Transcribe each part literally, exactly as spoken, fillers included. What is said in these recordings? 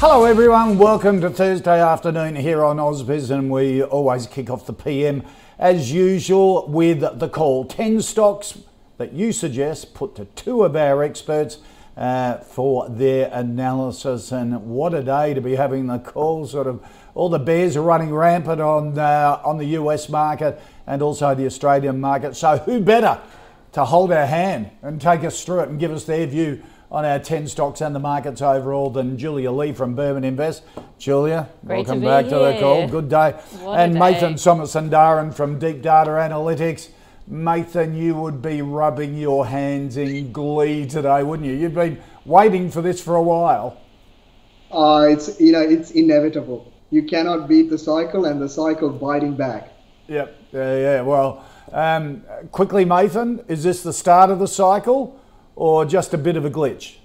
Hello everyone, welcome to Thursday afternoon here on Ausbiz, and we always kick off the P M as usual with the call. ten stocks that you suggest put to two of our experts uh, for their analysis, and what a day to be having the call. Sort of all the bears are running rampant on, uh, on the U S market and also the Australian market, so who better to hold our hand and take us through it and give us their view on our ten stocks and the markets overall than Julia Lee from Burman Invest. Julia, Great welcome to back here. to the call. Good day. What and day. Mathan Somasundaram from Deep Data Analytics. Mathan, you would be rubbing your hands in glee today, wouldn't you? You've been waiting for this for a while. Uh, it's you know it's inevitable. You cannot beat the cycle, and the cycle biting back. Yep. Uh, yeah. Well, um, quickly, Mathan, is this the start of the cycle, or just a bit of a glitch?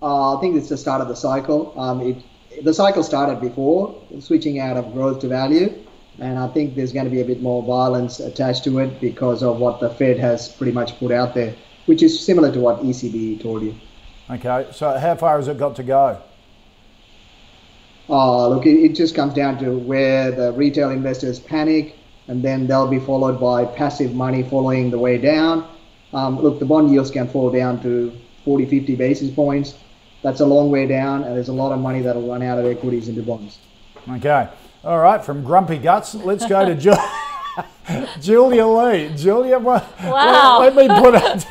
Uh, I think it's the start of the cycle. Um, it, the cycle started before, switching out of growth to value, and I think there's going to be a bit more violence attached to it because of what the Fed has pretty much put out there, which is similar to what E C B told you. Okay, so how far has it got to go? Uh, look, it, it just comes down to where the retail investors panic, and then they'll be followed by passive money following the way down. Um, look, the bond yields can fall down to forty, fifty basis points. That's a long way down, and there's a lot of money that'll run out of equities into bonds. Okay. All right, from grumpy guts, let's go to Ju- Julia Lee. Julia, well, wow. let, let me put it.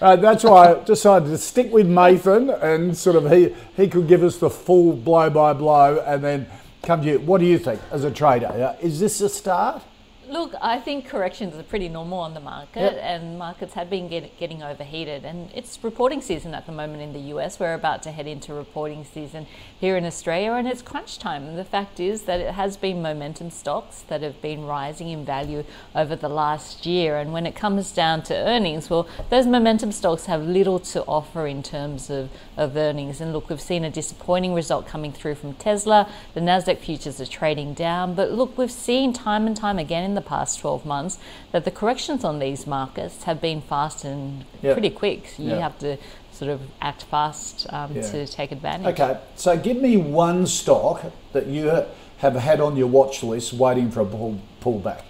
uh, that's why I decided to stick with Mathan, and sort of he, he could give us the full blow by blow, and then come to you. What do you think as a trader? Uh, is this a start? Look, I think corrections are pretty normal on the market, yep. and markets have been get, getting overheated, and it's reporting season at the moment in the U S. We're about to head into reporting season here in Australia, and it's crunch time. And the fact is that it has been momentum stocks that have been rising in value over the last year, and when it comes down to earnings, well, those momentum stocks have little to offer in terms of, of earnings. And look, we've seen a disappointing result coming through from Tesla. The Nasdaq futures are trading down, but look, we've seen time and time again in the past twelve months that the corrections on these markets have been fast and yep. pretty quick. You yep. have to sort of act fast um, yeah. to take advantage. Okay, so give me one stock that you have had on your watch list waiting for a pull pullback.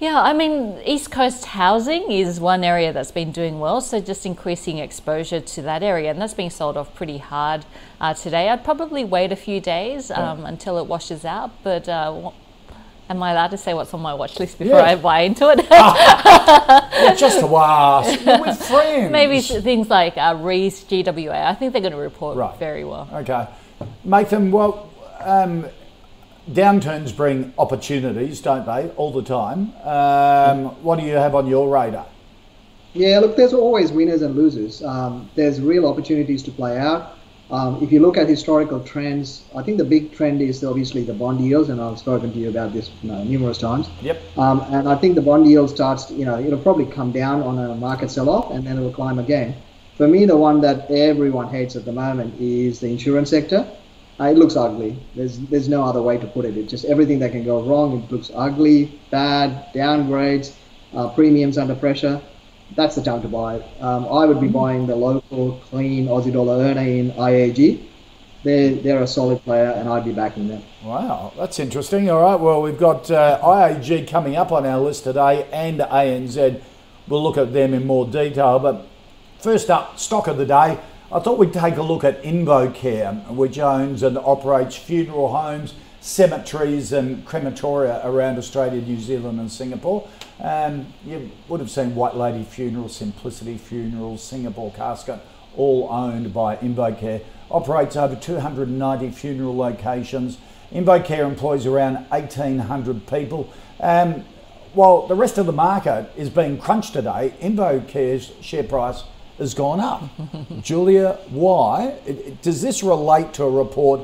Yeah, I mean, East Coast housing is one area that's been doing well, so just increasing exposure to that area, and that's being sold off pretty hard uh, today. I'd probably wait a few days um, yeah. until it washes out, but uh, am I allowed to say what's on my watch list before yeah. I buy into it? oh, well, just to ask. We're friends. Maybe things like uh, Rees, G W A. I think they're going to report right. very well. Okay. Mathan, well, um, downturns bring opportunities, don't they, all the time. Um, what do you have on your radar? Yeah, look, there's always winners and losers. Um, there's real opportunities to play out. Um, if you look at historical trends, I think the big trend is obviously the bond yields, and I've spoken to you about this you know, numerous times. Yep. Um, and I think the bond yield starts, you know, it'll probably come down on a market sell-off, and then it'll climb again. For me, the one that everyone hates at the moment is the insurance sector. Uh, it looks ugly. There's there's no other way to put it. It's just everything that can go wrong. It looks ugly, bad, downgrades, uh, premiums under pressure. That's the time to buy it. Um, I would be buying the local, clean Aussie dollar earner in I A G. They're, they're a solid player, and I'd be backing them. Wow, that's interesting. All right, well, we've got uh, I A G coming up on our list today, and A N Z. We'll look at them in more detail. But first up, stock of the day, I thought we'd take a look at Invocare, which owns and operates funeral homes, cemeteries and crematoria around Australia, New Zealand and Singapore. Um, you would have seen White Lady Funeral, Simplicity Funeral, Singapore Casket, all owned by Invocare. Operates over two hundred ninety funeral locations Invocare employs around eighteen hundred people. Um, while the rest of the market is being crunched today, Invocare's share price has gone up. Julia, why? Does this relate to a report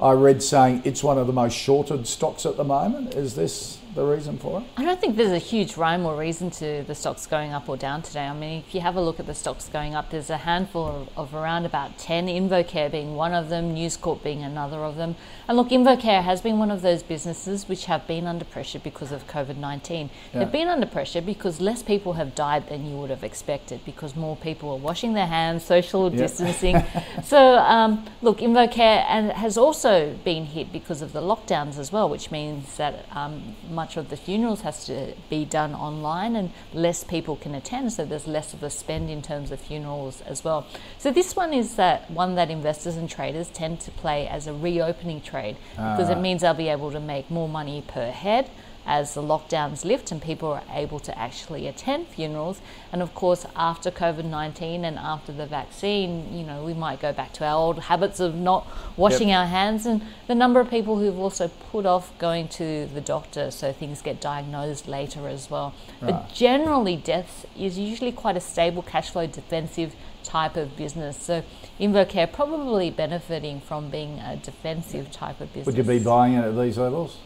I read saying it's one of the most shorted stocks at the moment? Is this the reason for it? I don't think there's a huge rhyme or reason to the stocks going up or down today. I mean, if you have a look at the stocks going up, there's a handful of, of around about ten, Invocare being one of them, News Corp being another of them. And look, Invocare has been one of those businesses which have been under pressure because of COVID nineteen. Yeah. They've been under pressure because less people have died than you would have expected, because more people are washing their hands, social distancing. Yeah. So um, look, Invocare and has also been hit because of the lockdowns as well, which means that um, my much of the funerals has to be done online and less people can attend, so there's less of a spend in terms of funerals as well. So this one is that one that investors and traders tend to play as a reopening trade, uh, because it means they'll be able to make more money per head as the lockdowns lift and people are able to actually attend funerals. And of course, after COVID nineteen and after the vaccine, you know, we might go back to our old habits of not washing yep. our hands, and the number of people who've also put off going to the doctor so things get diagnosed later as well. Right. But generally, deaths is usually quite a stable cash flow defensive type of business. So Invocare probably benefiting from being a defensive type of business. Would you be buying it at these levels?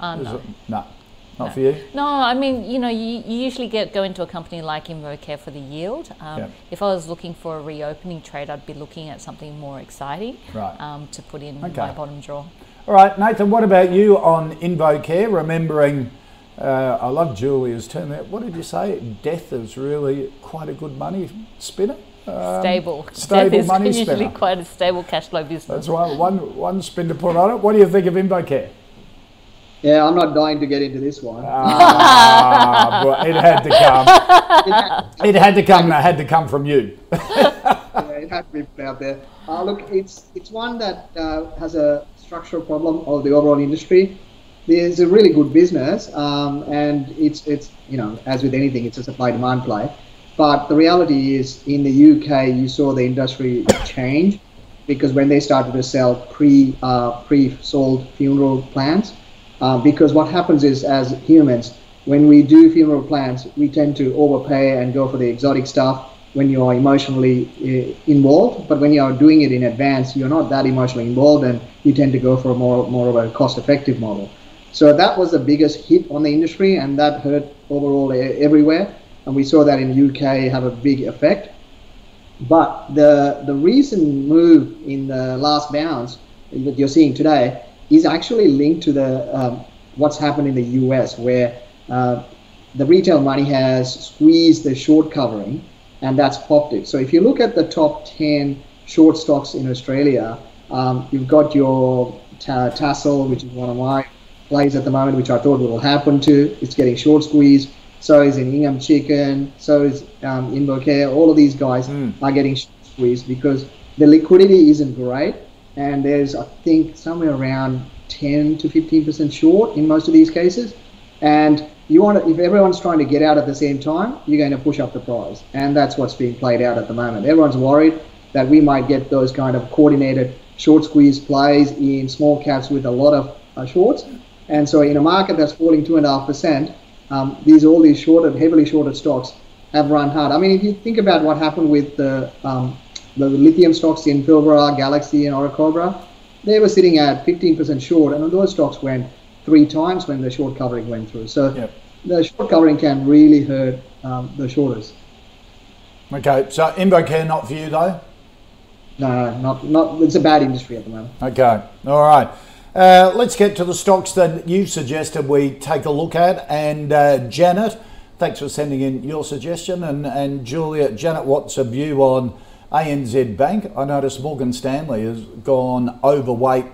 Uh, no. It, no. Not no. for you? No, I mean, you know, you, you usually get go into a company like Invocare for the yield. Um, yep. If I was looking for a reopening trade, I'd be looking at something more exciting right. um, to put in okay. my bottom drawer. All right, Nathan, what about you on Invocare? Remembering, uh, I love Julia's term there. What did you say? Death is really quite a good money spinner? Um, stable. Stable Death money is usually spinner. Quite a stable cash flow business. That's right, one, one spin to put on it. What do you think of Invocare? Yeah, I'm not dying to get into this one. Ah, but it had to come. It had to come, and it had to come from you. Yeah, it had to be out there. Uh, look, it's it's one that uh, has a structural problem of the overall industry. It's a really good business, um, and it's it's you know, as with anything, it's a supply-demand play. But the reality is, in the U K, you saw the industry change, because when they started to sell pre uh, pre-sold funeral plans. Uh, because what happens is, as humans, when we do funeral plans, we tend to overpay and go for the exotic stuff when you are emotionally uh, involved. But when you are doing it in advance, you're not that emotionally involved, and you tend to go for a more more of a cost-effective model. So that was the biggest hit on the industry, and that hurt overall everywhere. And we saw that in U K have a big effect. But the the recent move in the last bounce that you're seeing today is actually linked to the um, what's happened in the U S, where uh, the retail money has squeezed the short covering, and that's popped it. So if you look at the top ten short stocks in Australia, um, you've got your Tassel, which is one of my plays at the moment, which I thought will happen to. It's getting short squeezed. So is in Ingham Chicken. So is um, Invocare. All of these guys mm. are getting short squeezed because the liquidity isn't great. And there's, I think, somewhere around ten to fifteen percent short in most of these cases. And you want to, if everyone's trying to get out at the same time, you're going to push up the price. And that's what's being played out at the moment. Everyone's worried that we might get those kind of coordinated short squeeze plays in small caps with a lot of uh, shorts. And so in a market that's falling two point five percent, um, these all these shorted, heavily shorted stocks have run hard. I mean, if you think about what happened with the... Um, The lithium stocks in Pilbara, Galaxy and Oricobra, they were sitting at fifteen percent short, and those stocks went three times when the short covering went through. So yep. the short covering can really hurt um, the shorters. Okay, so Invocare not for you though? No, not not. It's a bad industry at the moment. Okay, all right. Uh, let's get to the stocks that you suggested we take a look at, and uh, Janet, thanks for sending in your suggestion, and, and Julia, Janet, what's a view on A N Z Bank? I noticed Morgan Stanley has gone overweight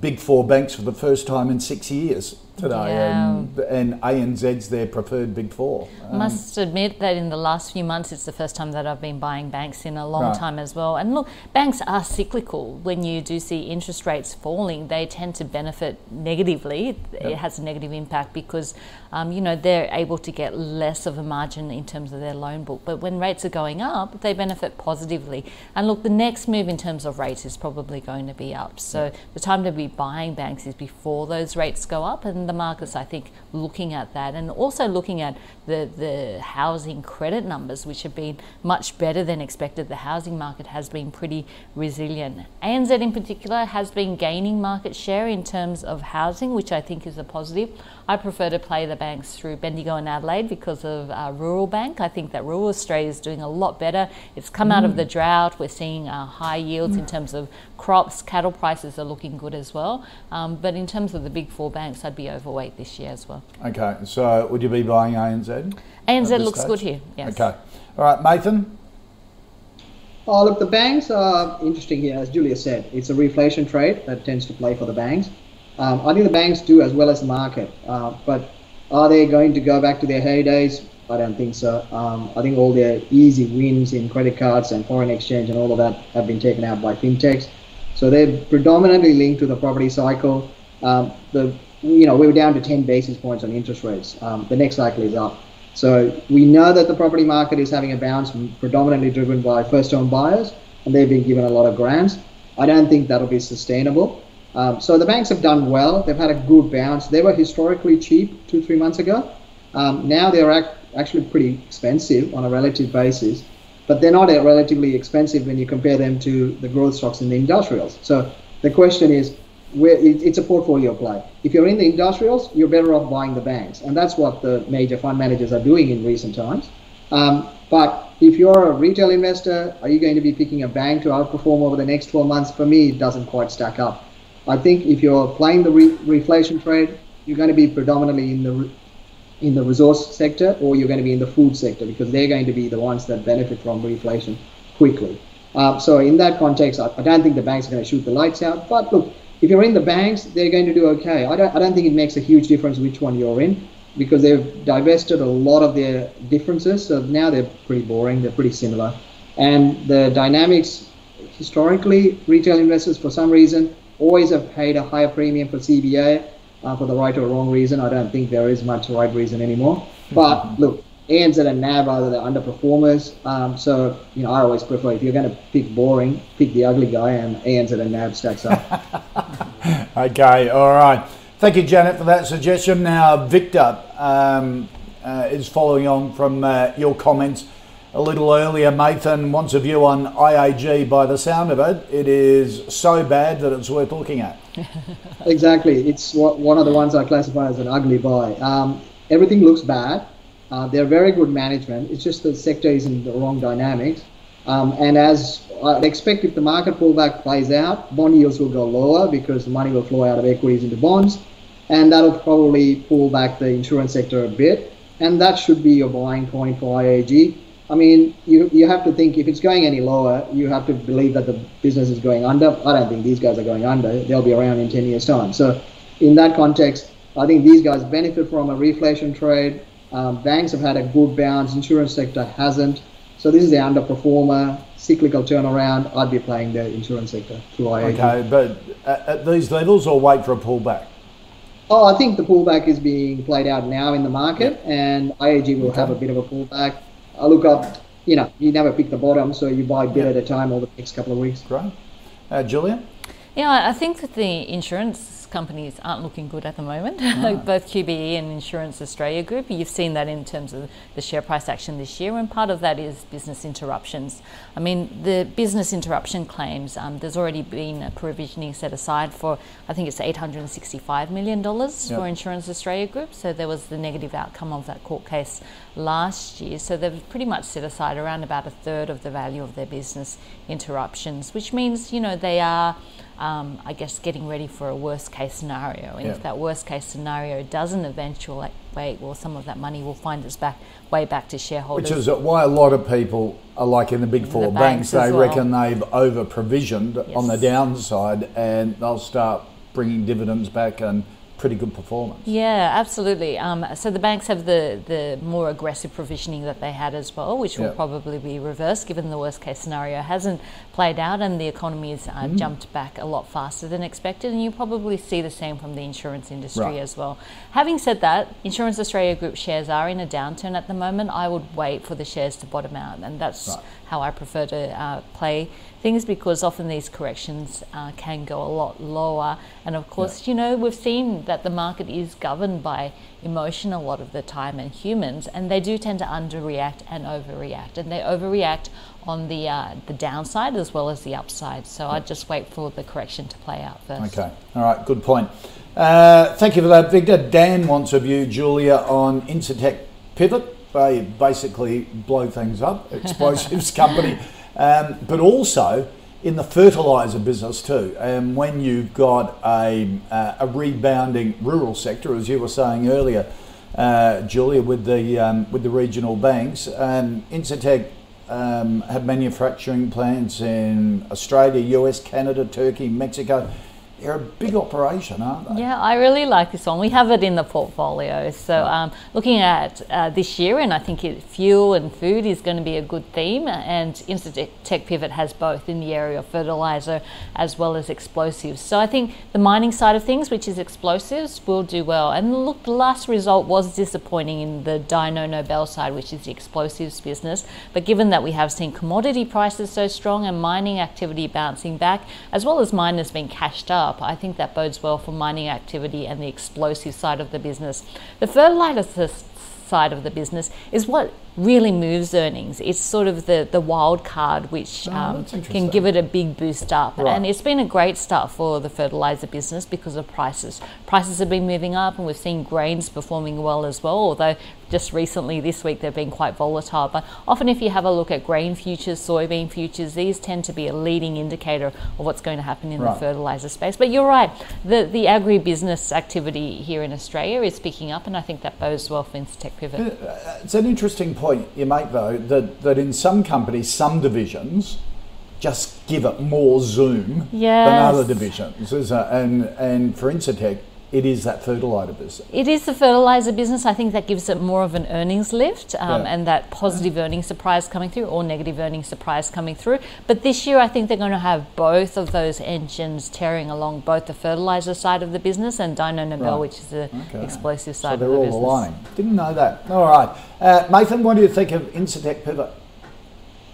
big four banks for the first time in six years. today, yeah. and, and A N Z's their preferred big four. Um, Must admit that in the last few months, it's the first time that I've been buying banks in a long right. time as well. And look, banks are cyclical. When you do see interest rates falling, they tend to benefit negatively. Yep. It has a negative impact because, um, you know, they're able to get less of a margin in terms of their loan book. But when rates are going up, they benefit positively. And look, the next move in terms of rates is probably going to be up. So yep. the time to be buying banks is before those rates go up, and the markets, I think, looking at that, and also looking at the, the housing credit numbers, which have been much better than expected. The housing market has been pretty resilient. A N Z in particular has been gaining market share in terms of housing, which I think is a positive. I prefer to play the banks through Bendigo and Adelaide because of uh, Rural Bank. I think that rural Australia is doing a lot better. It's come mm. out of the drought. We're seeing uh, high yields mm. in terms of crops. Cattle prices are looking good as well. Um, but in terms of the big four banks, I'd be overweight this year as well. Okay, so would you be buying A N Z? A N Z looks stage? good here, yes. Okay. All right, Mathan? Oh, look, the banks are interesting here, as Julia said. It's a reflation trade that tends to play for the banks. Um, I think the banks do as well as the market, uh, but are they going to go back to their heydays? I don't think so. Um, I think all their easy wins in credit cards and foreign exchange and all of that have been taken out by fintechs. So they're predominantly linked to the property cycle. Um, the you know, we were down to ten basis points on interest rates. Um, the next cycle is up. So we know that the property market is having a bounce predominantly driven by first-home buyers, and they've been given a lot of grants. I don't think that'll be sustainable. Um, so the banks have done well. They've had a good bounce. They were historically cheap two, three months ago. Um, now they're act actually pretty expensive on a relative basis, but they're not relatively expensive when you compare them to the growth stocks in the industrials. So the question is, where it's a portfolio play. If you're in the industrials, you're better off buying the banks, and that's what the major fund managers are doing in recent times. Um, but if you're a retail investor, are you going to be picking a bank to outperform over the next twelve months? For me, it doesn't quite stack up. I think if you're playing the re reflation trade, you're going to be predominantly in the re in the resource sector, or you're going to be in the food sector, because they're going to be the ones that benefit from reflation quickly. Uh, so in that context, I, I don't think the banks are going to shoot the lights out. But look, if you're in the banks, they're going to do okay. I don't, I don't think it makes a huge difference which one you're in, because they've divested a lot of their differences. So now they're pretty boring. They're pretty similar. And the dynamics, historically, retail investors, for some reason, always have paid a higher premium for C B A uh, for the right or wrong reason. I don't think there is much right reason anymore. But look, A N Z and N A B are the underperformers. Um, so, you know, I always prefer, if you're going to pick boring, pick the ugly guy, and A N Z and N A B stacks up. Okay, all right. Thank you, Janet, for that suggestion. Now, Victor um, uh, is following on from uh, your comments a little earlier. Mathan wants a view on I A G. By the sound of it, it is so bad that it's worth looking at. Exactly. It's one of the ones I classify as an ugly buy. Um, everything looks bad. Uh, they're very good management. It's just the sector is in the wrong dynamics. Um, and as I'd expect, if the market pullback plays out, bond yields will go lower because the money will flow out of equities into bonds. And that'll probably pull back the insurance sector a bit. And that should be your buying point for I A G. I mean, you, you have to think, if it's going any lower, you have to believe that the business is going under. I don't think these guys are going under. They'll be around in ten years' time. So in that context, I think these guys benefit from a reflation trade. Um, banks have had a good bounce, insurance sector hasn't. So this is the underperformer, cyclical turnaround. I'd be playing the insurance sector through I A G. Okay, but at these levels, or wait for a pullback? Oh, I think the pullback is being played out now in the market, and I A G will okay. have a bit of a pullback. I look up, you know, you never pick the bottom, so you buy a bit yeah. at a time over the next couple of weeks. Right. Uh, Julia? Yeah, I think that the insurance companies aren't looking good at the moment, no. both Q B E and Insurance Australia Group. You've seen that in terms of the share price action this year, and part of that is business interruptions. I mean, the business interruption claims, um, there's already been a provisioning set aside for, I think it's eight hundred sixty-five million dollars yep. for Insurance Australia Group, so there was the negative outcome of that court case last year. So they've pretty much set aside around about a third of the value of their business interruptions, which means, you know, they are Um, I guess getting ready for a worst case scenario, and yeah. if that worst case scenario doesn't eventuate, well, some of that money will find its back way back to shareholders. Which is why a lot of people are like in the big four the banks, banks they well. reckon they've over provisioned yes. on the downside, and they'll start bringing dividends back and pretty good performance. Yeah, absolutely. Um, so the banks have the, the more aggressive provisioning that they had as well, which will yeah. probably be reversed given the worst case scenario hasn't played out and the economy's uh, mm. jumped back a lot faster than expected. And you probably see the same from the insurance industry right. as well. Having said that, Insurance Australia Group shares are in a downturn at the moment. I would wait for the shares to bottom out, and that's right. how I prefer to uh, play things, because often these corrections uh, can go a lot lower. And of course, yeah. you know, we've seen that the market is governed by emotion a lot of the time, and humans, and they do tend to underreact and overreact, and they overreact on the uh, the downside as well as the upside. So yeah. I'd just wait for the correction to play out first. Okay, all right, good point. Uh, thank you for that, Victor. Dan wants a view, Julia, on Incitec Pivot. They basically blow things up, explosives company, um, but also in the fertiliser business too. And um, when you've got a, uh, a rebounding rural sector, as you were saying earlier, uh, Julia, with the um, with the regional banks, um, Incitec um, have manufacturing plants in Australia, U S, Canada, Turkey, Mexico. They're a big operation, aren't they? Yeah, I really like this one. We have it in the portfolio. So um, looking at uh, this year, and I think it, fuel and food is going to be a good theme. And Incitec Pivot has both in the area of fertiliser as well as explosives. So I think the mining side of things, which is explosives, will do well. And look, the last result was disappointing in the Dyno Nobel side, which is the explosives business. But given that we have seen commodity prices so strong and mining activity bouncing back, as well as miners being cashed up, I think that bodes well for mining activity and the explosive side of the business. The fertilizer side of the business is what really moves earnings. It's sort of the, the wild card, which oh, um, can give it a big boost up. Right. And it's been a great start for the fertiliser business because of prices. Prices have been moving up, and we've seen grains performing well as well, although just recently this week they've been quite volatile. But often if you have a look at grain futures, soybean futures, these tend to be a leading indicator of what's going to happen in right. the fertiliser space. But you're right, the, the agribusiness activity here in Australia is picking up, and I think that bodes well for Incitec Pivot. It's an interesting point you make, though, that, that in some companies, some divisions just give it more zoom yes. than other divisions, isn't it? And, and for Incitec, it is that fertiliser business. It is the fertiliser business. I think that gives it more of an earnings lift um, yeah. and that positive yeah. earnings surprise coming through, or negative earnings surprise coming through. But this year I think they're going to have both of those engines tearing along, both the fertiliser side of the business and Dyno Nobel, right. which is the okay. explosive side so of the business. So they're all aligned. Didn't know that. All right. Uh, Mathan, what do you think of Incitec Pivot?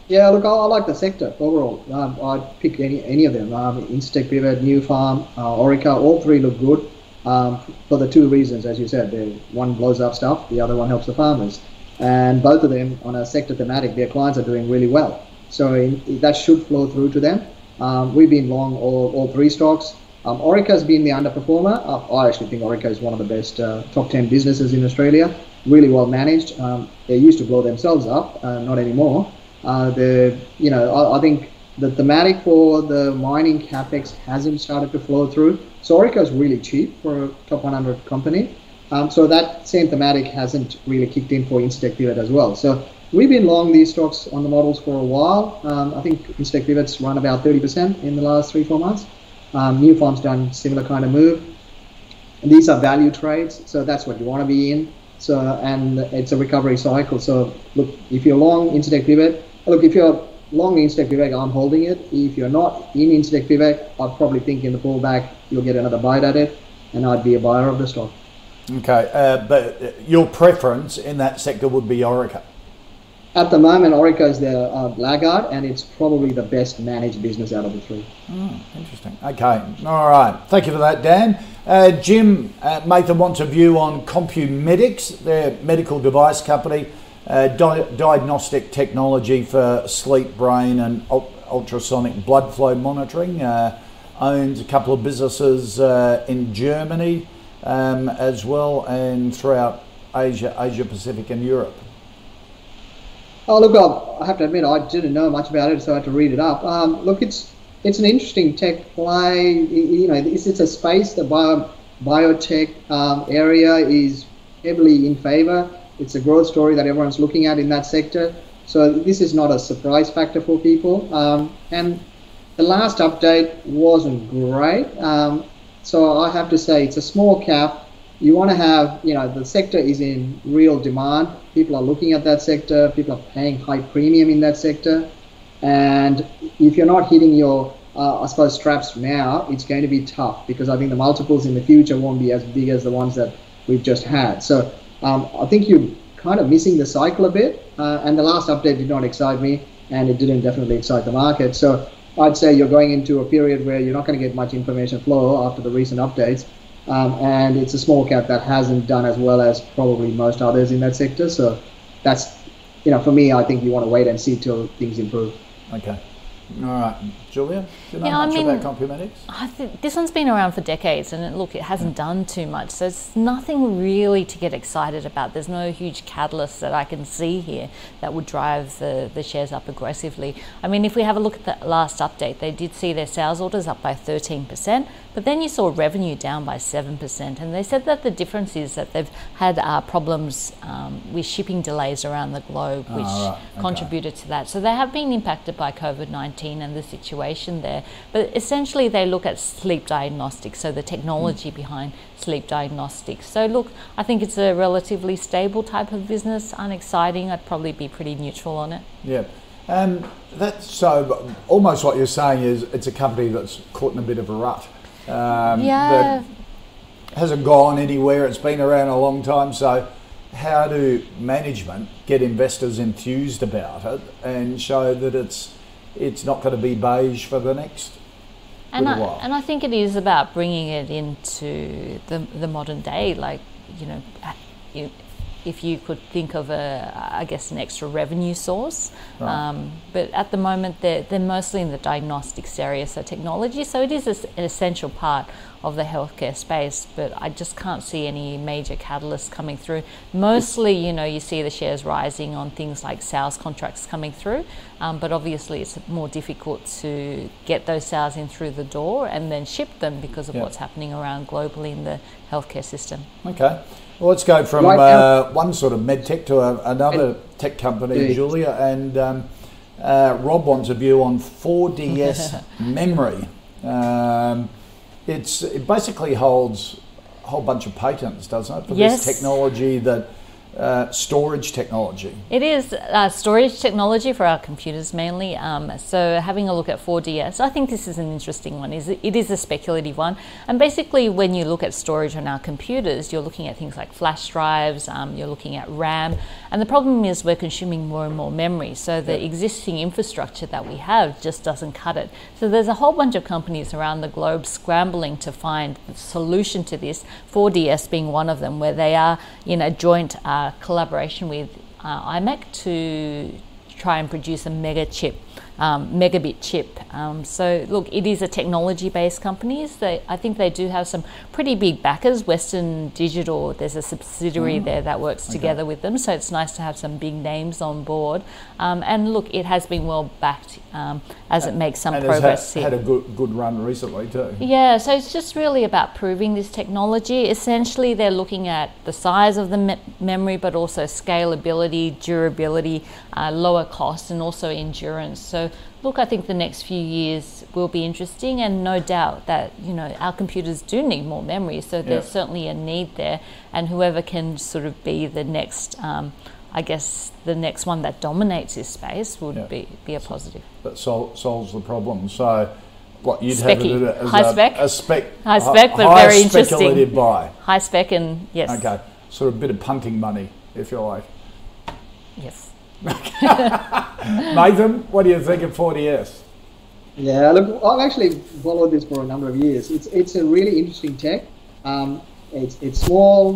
Yeah, look, I, I like the sector overall. Um, I'd pick any, any of them. Um, Incitec Pivot, New Farm, uh, Orica, all three look good. Um, for the two reasons, as you said, one blows up stuff, the other one helps the farmers, and both of them on a sector thematic, their clients are doing really well. So in, that should flow through to them. Um, we've been long all, all three stocks. Um, Orica's been the underperformer. Uh, I actually think Orica is one of the best uh, top ten businesses in Australia. Really well managed. Um, they used to blow themselves up, uh, not anymore. Uh, the you know I, I think the thematic for the mining capex hasn't started to flow through. So Orica is really cheap for a top one hundred company. Um, so that same thematic hasn't really kicked in for Incitec Pivot as well. So we've been long these stocks on the models for a while. Um, I think Incitec Pivot's run about thirty percent in the last three, four months. Um, New Farm's done similar kind of move. And these are value trades, so that's what you want to be in. So and it's a recovery cycle. So look, if you're long Incitec Pivot, look, if you're long Incitec Pivot, I'm holding it. If you're not in Incitec Pivot, I'd probably think in the pullback you'll get another bite at it, and I'd be a buyer of the stock. Okay, uh, but your preference in that sector would be Orica? At the moment, Orica is the uh, laggard, and it's probably the best managed business out of the three. Oh, interesting. Okay, all right. Thank you for that, Dan. Uh, Jim, uh, Mathan wants a view on CompuMedics, their medical device company. Uh, di diagnostic technology for sleep, brain and ult ultrasonic blood flow monitoring. Uh, owns a couple of businesses uh, in Germany um, as well, and throughout Asia, Asia Pacific and Europe. Oh look, Bob, I have to admit I didn't know much about it, so I had to read it up. Um, look, it's it's an interesting tech play. You know, it's, it's a space. The bio biotech um, area is heavily in favour. It's a growth story that everyone's looking at in that sector. So this is not a surprise factor for people. Um, and the last update wasn't great. Um, So I have to say it's a small cap. You want to have, you know, the sector is in real demand. People are looking at that sector. People are paying high premium in that sector. And if you're not hitting your, uh, I suppose, straps now, it's going to be tough, because I think the multiples in the future won't be as big as the ones that we've just had. So um, I think you're kind of missing the cycle a bit. Uh, and the last update did not excite me, and it didn't definitely excite the market. So I'd say you're going into a period where you're not going to get much information flow after the recent updates. Um, and it's a small cap that hasn't done as well as probably most others in that sector. So that's, you know, for me, I think you want to wait and see till things improve. Okay. All right. Julia, do you know yeah, much I mean, about CompuMedics? I think this one's been around for decades, and it, look, it hasn't mm. done too much. So it's nothing really to get excited about. There's no huge catalyst that I can see here that would drive the, the shares up aggressively. I mean, if we have a look at the last update, they did see their sales orders up by thirteen percent. But then you saw revenue down by seven percent, and they said that the difference is that they've had uh, problems um, with shipping delays around the globe, which oh, right. contributed okay. to that. So they have been impacted by COVID nineteen and the situation there. But essentially, they look at sleep diagnostics, so the technology mm. behind sleep diagnostics. So look, I think it's a relatively stable type of business, unexciting. I'd probably be pretty neutral on it. Yeah. Um, that's so almost what you're saying is it's a company that's caught in a bit of a rut. Um, yeah. That hasn't gone anywhere. It's been around a long time. So how do management get investors enthused about it and show that it's it's not going to be beige for the next and little I, while? And I think it is about bringing it into the, the modern day. Like, you know, you, if you could think of a, I guess, an extra revenue source. Right. Um, but at the moment, they're, they're mostly in the diagnostics area, so technology. So it is a, an essential part of the healthcare space, but I just can't see any major catalysts coming through. Mostly, you know, you see the shares rising on things like sales contracts coming through, um, but obviously it's more difficult to get those sales in through the door and then ship them because of yeah. what's happening around globally in the healthcare system. Okay. Well, let's go from uh, one sort of med tech to a, another tech company, Julia. And um, uh, Rob wants a view on four D S memory. Um, it's, it basically holds a whole bunch of patents, doesn't it? For yes. this technology that... Uh, storage technology. It is uh, storage technology for our computers mainly. Um, so having a look at four D S, I think this is an interesting one. Is it is a speculative one, and basically when you look at storage on our computers, you're looking at things like flash drives, um, you're looking at RAM, and the problem is we're consuming more and more memory. So the yeah. existing infrastructure that we have just doesn't cut it. So there's a whole bunch of companies around the globe scrambling to find the solution to this, four D S being one of them, where they are in a joint uh, collaboration with uh, iMac to try and produce a mega chip, um, megabit chip. Um, so look, it is a technology-based company. So I think they do have some pretty big backers. Western Digital, there's a subsidiary mm. there that works together okay. with them. So it's nice to have some big names on board. Um, and look, it has been well backed um, as and, it makes some and progress. It's had, had a good, good run recently too. Yeah, so it's just really about proving this technology. Essentially, they're looking at the size of the me memory, but also scalability, durability, uh, lower cost, and also endurance. So look, I think the next few years will be interesting, and no doubt that, you know, our computers do need more memory, so there's yeah. certainly a need there, and whoever can sort of be the next, um, I guess, the next one that dominates this space would yeah. be, be a positive. That sol solves the problem. So what you'd Specky. have it as high a, spec. a spec, high spec, a, but high very interesting. Buy. High spec and yes. Okay, sort of a bit of punting money, if you like. Yes. Mathan, what do you think of four D S? Yeah, look, I've actually followed this for a number of years. It's it's a really interesting tech. Um, it's it's small.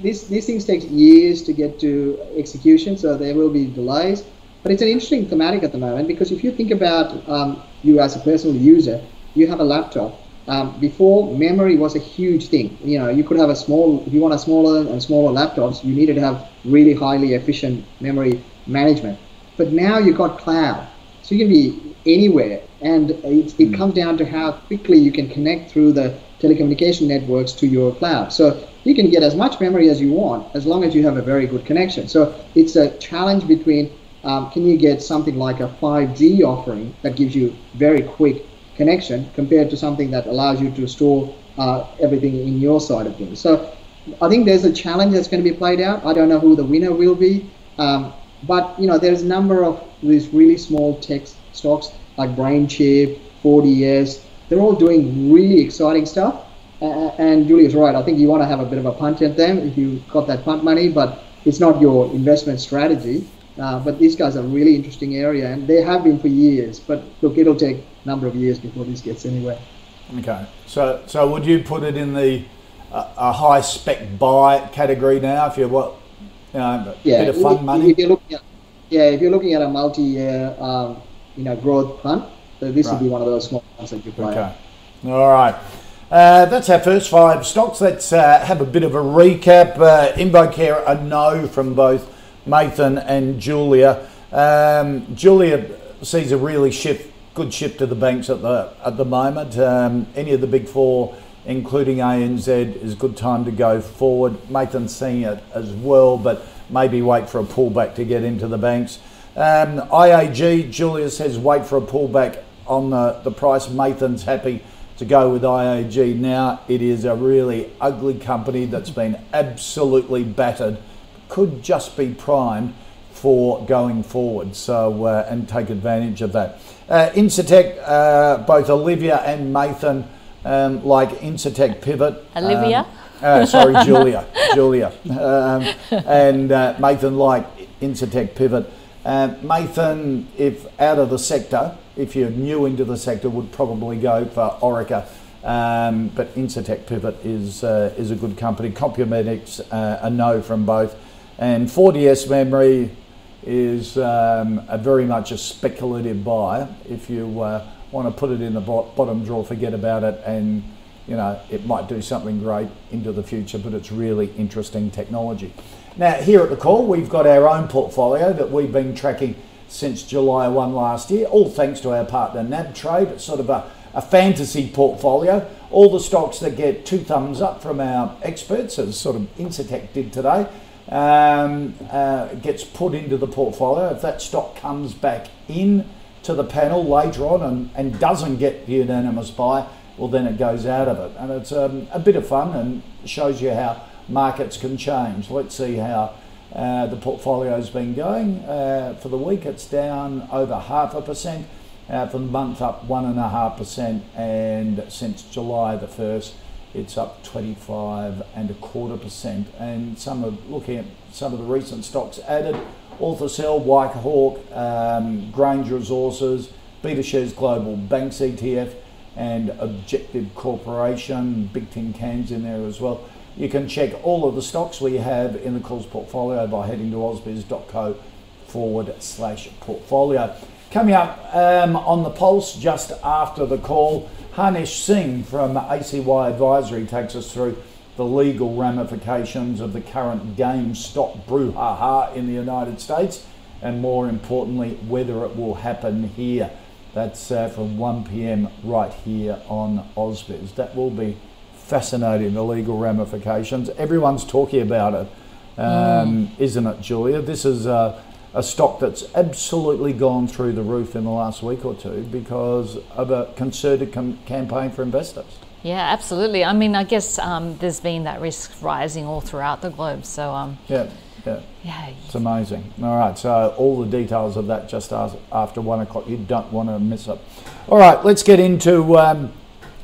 These these things take years to get to execution, so there will be delays. But it's an interesting thematic at the moment, because if you think about um, you as a personal user, you have a laptop. Um, before, memory was a huge thing. You know, you could have a small, if you want a smaller and smaller laptops, you needed to have really highly efficient memory management. But now you've got cloud, so you can be anywhere, and it, it comes down to how quickly you can connect through the telecommunication networks to your cloud. So you can get as much memory as you want, as long as you have a very good connection. So it's a challenge between um, can you get something like a five G offering that gives you very quick connection compared to something that allows you to store uh, everything in your side of things. So I think there's a challenge that's going to be played out. I don't know who the winner will be, um, but you know, there's a number of these really small tech stocks like Brainchip, four D S. They're all doing really exciting stuff. Uh, and Julia's right. I think you want to have a bit of a punt at them if you've got that punt money, but it's not your investment strategy. Uh, but these guys are a really interesting area, and they have been for years. But look, it'll take a number of years before this gets anywhere. Okay. So, so would you put it in the uh, a high spec buy category now? If you're what, you know, a yeah, bit of fun if, money. If you're looking at, yeah, if you're looking at a multi-year, um, you know, growth punt, so this right. would be one of those small ones that you play. Okay. All right. Uh, that's our first five stocks. Let's uh, have a bit of a recap. Uh, Invocare, a no from both Mathan and Julia. Um, Julia sees a really shift, good shift to the banks at the at the moment. Um, any of the big four, including A N Z, is a good time to go forward. Mathan seeing it as well, but maybe wait for a pullback to get into the banks. Um, I A G, Julia says wait for a pullback on the, the price. Mathan's happy to go with I A G now. It is a really ugly company that's been absolutely battered, could just be primed for going forward, so uh, and take advantage of that. Uh, Incitec, uh, both Olivia and Mathan um, like Incitec Pivot. Olivia? Um, uh, sorry, Julia, Julia. Um, and uh, Mathan like Incitec Pivot. Uh, Mathan, if out of the sector, if you're new into the sector, would probably go for Orica, um, but Incitec Pivot is uh, is a good company. CompuMedics, uh, a no from both, and four D S Memory is um, a very much a speculative buy. If you uh, want to put it in the bottom drawer, forget about it, and you know it might do something great into the future, but it's really interesting technology. Now, here at the call, we've got our own portfolio that we've been tracking since July first last year, all thanks to our partner N A B Trade. It's sort of a, a fantasy portfolio. All the stocks that get two thumbs up from our experts, as sort of Incitec did today, um, uh, gets put into the portfolio. If that stock comes back in to the panel later on and, and doesn't get the unanimous buy, well, then it goes out of it. And it's um, a bit of fun and shows you how markets can change. Let's see how uh, the portfolio's been going. Uh, for the week, it's down over half a percent. Uh, for the month, up one and a half percent. And since July the first, it's up twenty-five and a quarter percent. And some are looking at some of the recent stocks added: Autocell, White Hawk, um, Grange Resources, BetaShares Global Banks E T F, and Objective Corporation. Big Tin Cans in there as well. You can check all of the stocks we have in the calls portfolio by heading to ausbiz.co forward slash portfolio. Coming up um, on the pulse just after the call, Harnish Singh from A C Y Advisory takes us through the legal ramifications of the current GameStop brouhaha in the United States, and more importantly, whether it will happen here. That's uh, from one p m right here on Ausbiz. That will be fascinating, the legal ramifications. Everyone's talking about it, um, mm. isn't it, Julia? This is a, a stock that's absolutely gone through the roof in the last week or two because of a concerted com- campaign for investors. Yeah, absolutely. I mean, I guess um, there's been that risk rising all throughout the globe. So um, yeah, yeah, yeah, it's amazing. All right, so all the details of that just after one o'clock. You don't want to miss it. All right, let's get into Um,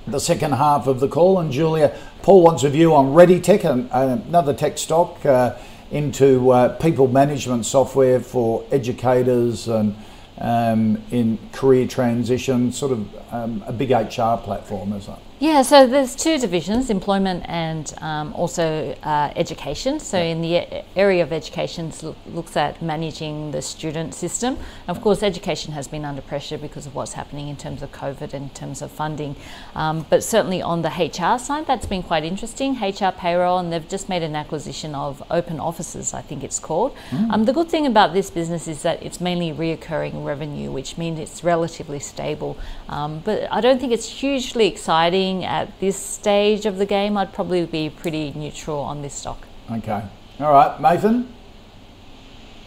the second half of the call, and Julia, Paul wants a view on ReadyTech, and another tech stock uh, into uh, people management software for educators and um, in career transition, sort of um, a big H R platform, isn't it? Yeah, so there's two divisions, employment and um, also uh, education. So in the area of education, it looks at managing the student system. Of course, education has been under pressure because of what's happening in terms of COVID, in terms of funding. Um, but certainly on the H R side, that's been quite interesting. H R payroll, and they've just made an acquisition of Open Offices, I think it's called. Mm. Um, the good thing about this business is that it's mainly reoccurring revenue, which means it's relatively stable. Um, but I don't think it's hugely exciting. At this stage of the game, I'd probably be pretty neutral on this stock. Okay. All right, Mathan?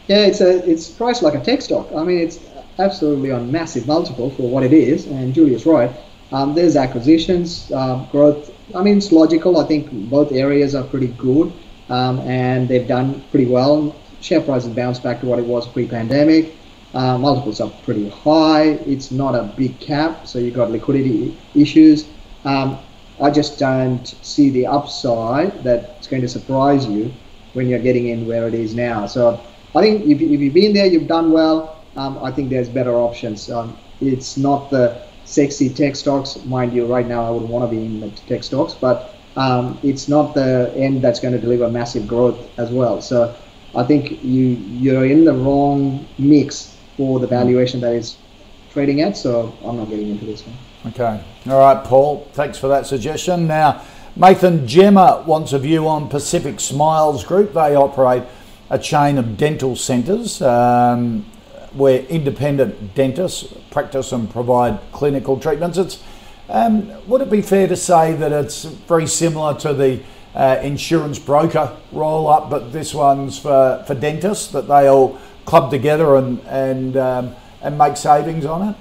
Yeah, it's a it's priced like a tech stock. I mean, it's absolutely on massive multiple for what it is, and Julia's right. Um, there's acquisitions, uh, growth I mean, it's logical. I think both areas are pretty good, um, and they've done pretty well. Share price has bounced back to what it was pre-pandemic. Uh, multiples are pretty high. It's not a big cap, so you've got liquidity issues. Um, I just don't see the upside that's going to surprise you when you're getting in where it is now. So I think if, if you've been there, you've done well. Um, I think there's better options. Um, it's not the sexy tech stocks, mind you. Right now, I wouldn't want to be in the tech stocks, but um, it's not the end that's going to deliver massive growth as well. So I think you you're in the wrong mix for the valuation that is trading at. So I'm not getting into this one. Okay, all right, Paul. Thanks for that suggestion. Now, Mathan Gemma wants a view on Pacific Smiles Group. They operate a chain of dental centres um, where independent dentists practice and provide clinical treatments. It's, um, would it be fair to say that it's very similar to the uh, insurance broker roll-up, but this one's for, for dentists, that they all club together and and um, and make savings on it?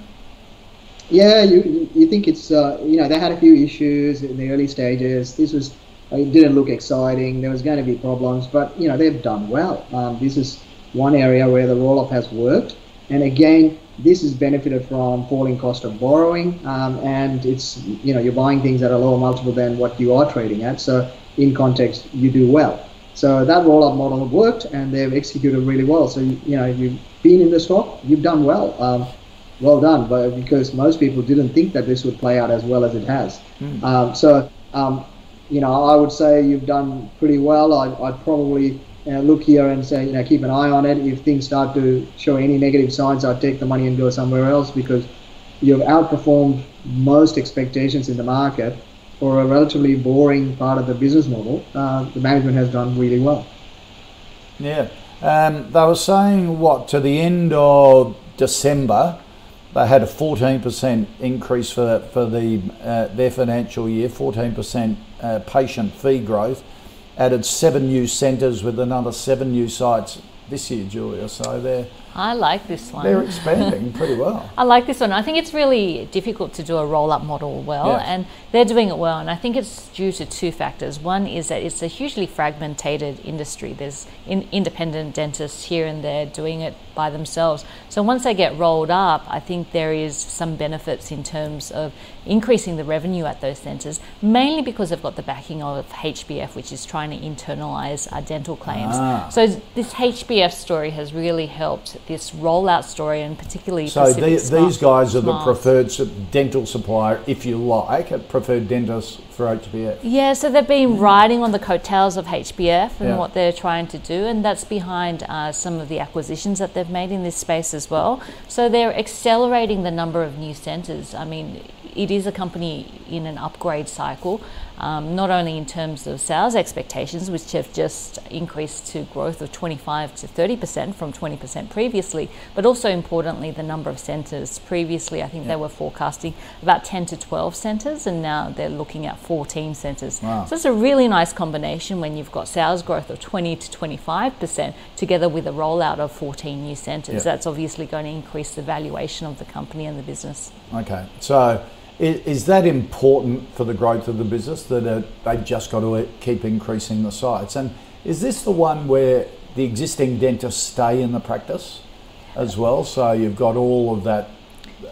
Yeah, you you think it's uh, you know, they had a few issues in the early stages. This was. It didn't look exciting. There was going to be problems, but you know, they've done well. Um, this is one area where the roll-up has worked, and again, this has benefited from falling cost of borrowing, um, and it's, you know, you're buying things at a lower multiple than what you are trading at. So in context, you do well. So that roll-up model worked, and they've executed really well. So you know, you've been in the stock, you've done well. Um, well done, but because most people didn't think that this would play out as well as it has. Mm. Um, so. Um, You know, I would say you've done pretty well. I, I'd probably uh, look here and say, you know, keep an eye on it. If things start to show any negative signs, I'd take the money and go somewhere else, because you've outperformed most expectations in the market for a relatively boring part of the business model. Uh, the management has done really well. Yeah. Um, they were saying, what, to the end of December, they had a fourteen percent increase for, for the uh, their financial year, fourteen percent uh, patient fee growth, added seven new centres with another seven new sites this year, Julia. So they're... I like this one. They're expanding pretty well. I like this one. I think it's really difficult to do a roll-up model well, yes. And they're doing it well. And I think it's due to two factors. One is that it's a hugely fragmented industry. There's in independent dentists here and there doing it by themselves. So once they get rolled up, I think there is some benefits in terms of increasing the revenue at those centres, mainly because they've got the backing of H B F, which is trying to internalise our dental claims. Ah. So this H B F story has really helped this rollout story, and particularly so the, these guys are smiles. The preferred dental supplier, if you like, a preferred dentist for H B F. Yeah, so they've been riding on the coattails of H B F and yeah. what they're trying to do, and that's behind uh, some of the acquisitions that they've made in this space as well. So they're accelerating the number of new centres. I mean, it is a company in an upgrade cycle, um, not only in terms of sales expectations, which have just increased to growth of twenty-five to thirty percent from twenty percent previously, but also importantly, the number of centres. Previously, I think yeah. they were forecasting about ten to twelve centres, and now they're looking at fourteen centres. Wow. So it's a really nice combination when you've got sales growth of twenty to twenty-five percent together with a rollout of fourteen new centres. Yeah. That's obviously going to increase the valuation of the company and the business. Okay, so is that important for the growth of the business, that uh, they've just got to keep increasing the sites? And is this the one where the existing dentists stay in the practice as well? So you've got all of that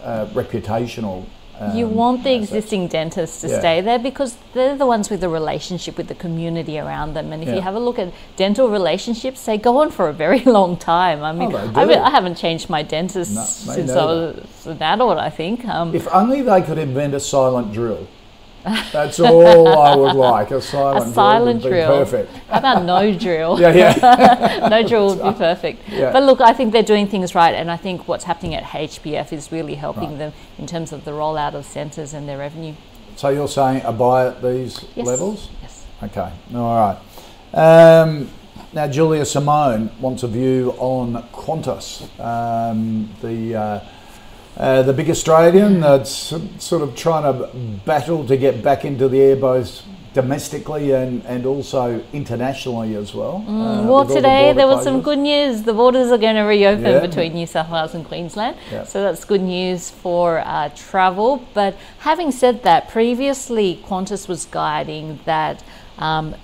uh, reputational. Um, you want the existing dentists to yeah. stay there, because they're the ones with the relationship with the community around them. And if yeah. you have a look at dental relationships, they go on for a very long time. I mean, oh, I, mean I haven't changed my dentist no, since I was an adult, I think. Um, if only they could invent a silent drill. That's all I would like, a silent, a silent drill, drill. Perfect. How about no drill? Yeah, yeah. No drill would be perfect. Yeah. But look, I think they're doing things right, and I think what's happening at H B F is really helping right. them in terms of the rollout of centres and their revenue. So you're saying a buy at these yes. levels? Yes. Okay, all right. Um, now, Julia Simone wants a view on Qantas, um, the... Uh, Uh, the big Australian that's sort of trying to battle to get back into the Airbus domestically and, and also internationally as well. Mm. Uh, well, today the there was closures. Some good news. The borders are going to reopen yeah. between New South Wales and Queensland. Yeah. So that's good news for uh, travel. But having said that, previously Qantas was guiding that um,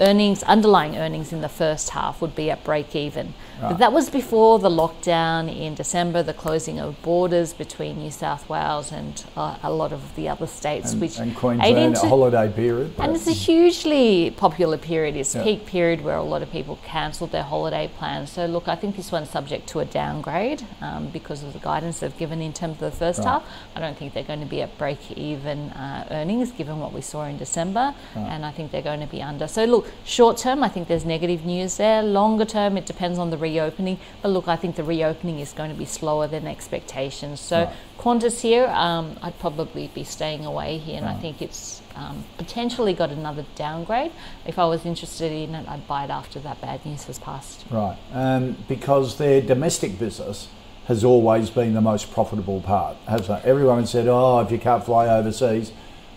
earnings, underlying earnings in the first half would be at break even. Right. But that was before the lockdown in December, the closing of borders between New South Wales and uh, a lot of the other states. And, which and Queensland, ate into, a holiday period. And it's a hugely popular period. It's yeah. peak period where a lot of people cancelled their holiday plans. So look, I think this one's subject to a downgrade um, because of the guidance they've given in terms of the first right. half. I don't think they're going to be at break even uh, earnings given what we saw in December. Right. And I think they're going to be under. So look, short term, I think there's negative news there. Longer term, it depends on the reopening. But look, I think the reopening is going to be slower than expectations. So right. Qantas here, um, I'd probably be staying away here. And right. I think it's um, potentially got another downgrade. If I was interested in it, I'd buy it after that bad news has passed. Right, um, because their domestic business has always been the most profitable part, hasn't it? Everyone said, oh, if you can't fly overseas,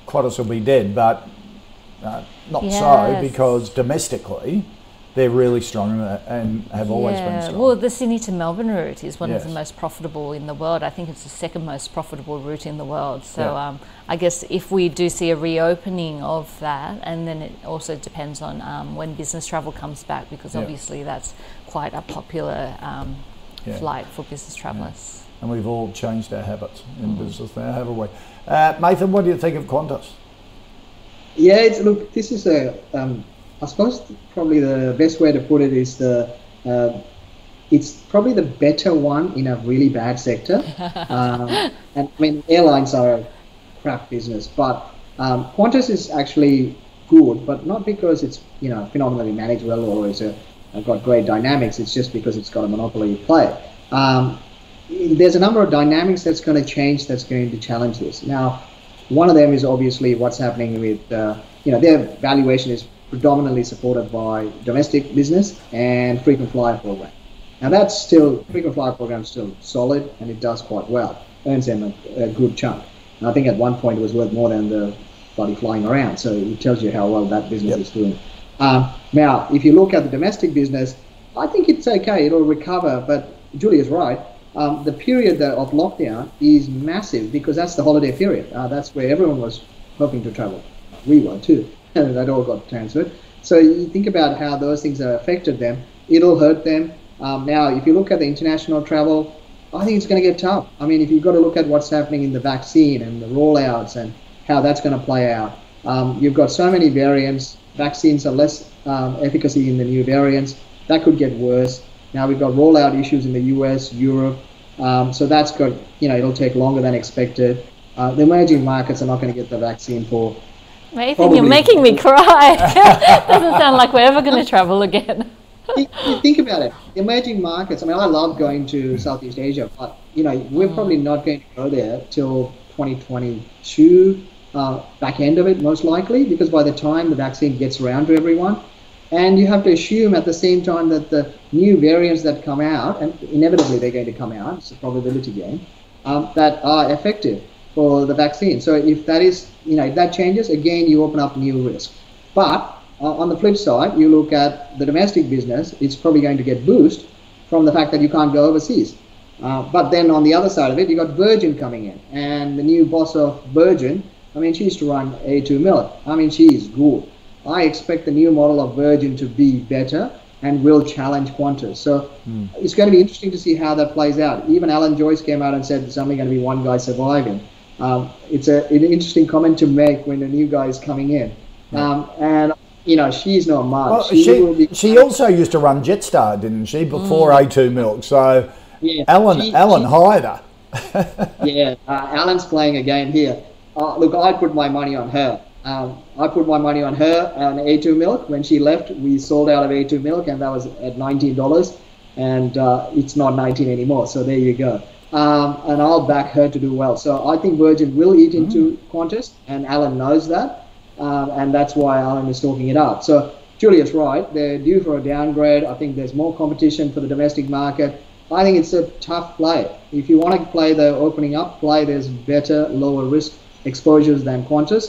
Qantas will be dead. But Uh, not yes. so, because domestically they're really strong and have always yeah. been strong. Well, the Sydney to Melbourne route is one yes. of the most profitable in the world. I think it's the second most profitable route in the world. So yeah. um, I guess if we do see a reopening of that, and then it also depends on um, when business travel comes back, because yeah. obviously that's quite a popular um, yeah. flight for business travellers. Yeah. And we've all changed our habits in mm. business now, haven't we? Uh, Mathan, what do you think of Qantas? Yeah, it's, look, this is a, um, I suppose probably the best way to put it is the, uh, it's probably the better one in a really bad sector. um, and I mean, airlines are a crap business, but um, Qantas is actually good, but not because it's, you know, phenomenally managed well or it's a, got great dynamics. It's just because it's got a monopoly play. Um, there's a number of dynamics that's going to change, that's going to challenge this. Now, one of them is obviously what's happening with, uh, you know, their valuation is predominantly supported by domestic business and frequent flyer program. Now that's still, frequent flyer program is still solid and it does quite well, earns them a, a good chunk. And I think at one point it was worth more than the bloody flying around, so it tells you how well that business yep. is doing. Um, now, if you look at the domestic business, I think it's okay, it'll recover, but Julia's right. Um, the period of lockdown is massive because that's the holiday period. Uh, that's where everyone was hoping to travel. We were too, and that all got transferred. So you think about how those things have affected them. It'll hurt them. Um, now, if you look at the international travel, I think it's going to get tough. I mean, if you've got to look at what's happening in the vaccine and the rollouts and how that's going to play out. Um, you've got so many variants. Vaccines are less um, efficacy in the new variants. That could get worse. Now we've got rollout issues in the U S, Europe, um, so that's good. You know, it'll take longer than expected. Uh, the emerging markets are not going to get the vaccine for. Nathan, you're making me cry. Doesn't sound like we're ever going to travel again. you, you think about it. Emerging markets. I mean, I love going to Southeast Asia, but you know, we're probably not going to go there till twenty twenty-two, uh, back end of it most likely, because by the time the vaccine gets around to everyone. And you have to assume at the same time that the new variants that come out, and inevitably they're going to come out, it's a probability game, um, that are effective for the vaccine. So if that is, you know, if that changes, again, you open up new risk. But uh, on the flip side, you look at the domestic business, it's probably going to get boosted from the fact that you can't go overseas. Uh, but then on the other side of it, you got Virgin coming in. And the new boss of Virgin, I mean, she used to run A two Milk. I mean, she is good. I expect the new model of Virgin to be better and will challenge Qantas. So mm. it's going to be interesting to see how that plays out. Even Alan Joyce came out and said there's only going to be one guy surviving. Um, it's a, an interesting comment to make when a new guy is coming in. Yeah. Um, and, you know, she's not much. Well, she, she, will be she also used to run Jetstar, didn't she, before mm. A two Milk. So yeah. Alan, she, Alan she, hired her. yeah, uh, Alan's playing a game here. Uh, look, I'd put my money on her. Um, I put my money on her and A two Milk. When she left, we sold out of A two Milk, and that was at nineteen dollars, and uh, it's not nineteen anymore, so there you go. Um, and I'll back her to do well. So I think Virgin will eat into mm. Qantas, and Alan knows that, um, and that's why Alan is talking it up. So Julia's right. They're due for a downgrade. I think there's more competition for the domestic market. I think it's a tough play. If you want to play the opening up play, there's better, lower risk exposures than Qantas.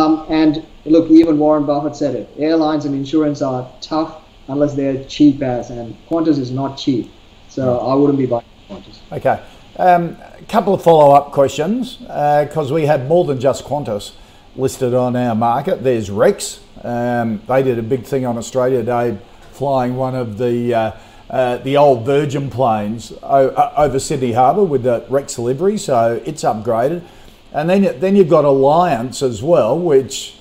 Um, and Look, even Warren Buffett said it. Airlines and insurance are tough unless they're cheap as, and Qantas is not cheap. So I wouldn't be buying Qantas. Okay. Um, a couple of follow-up questions, because uh, we had more than just Qantas listed on our market. There's Rex. Um, they did a big thing on Australia Day, flying one of the uh, uh, the old Virgin planes over Sydney Harbour with the Rex livery, so it's upgraded. And then then you've got Alliance as well, which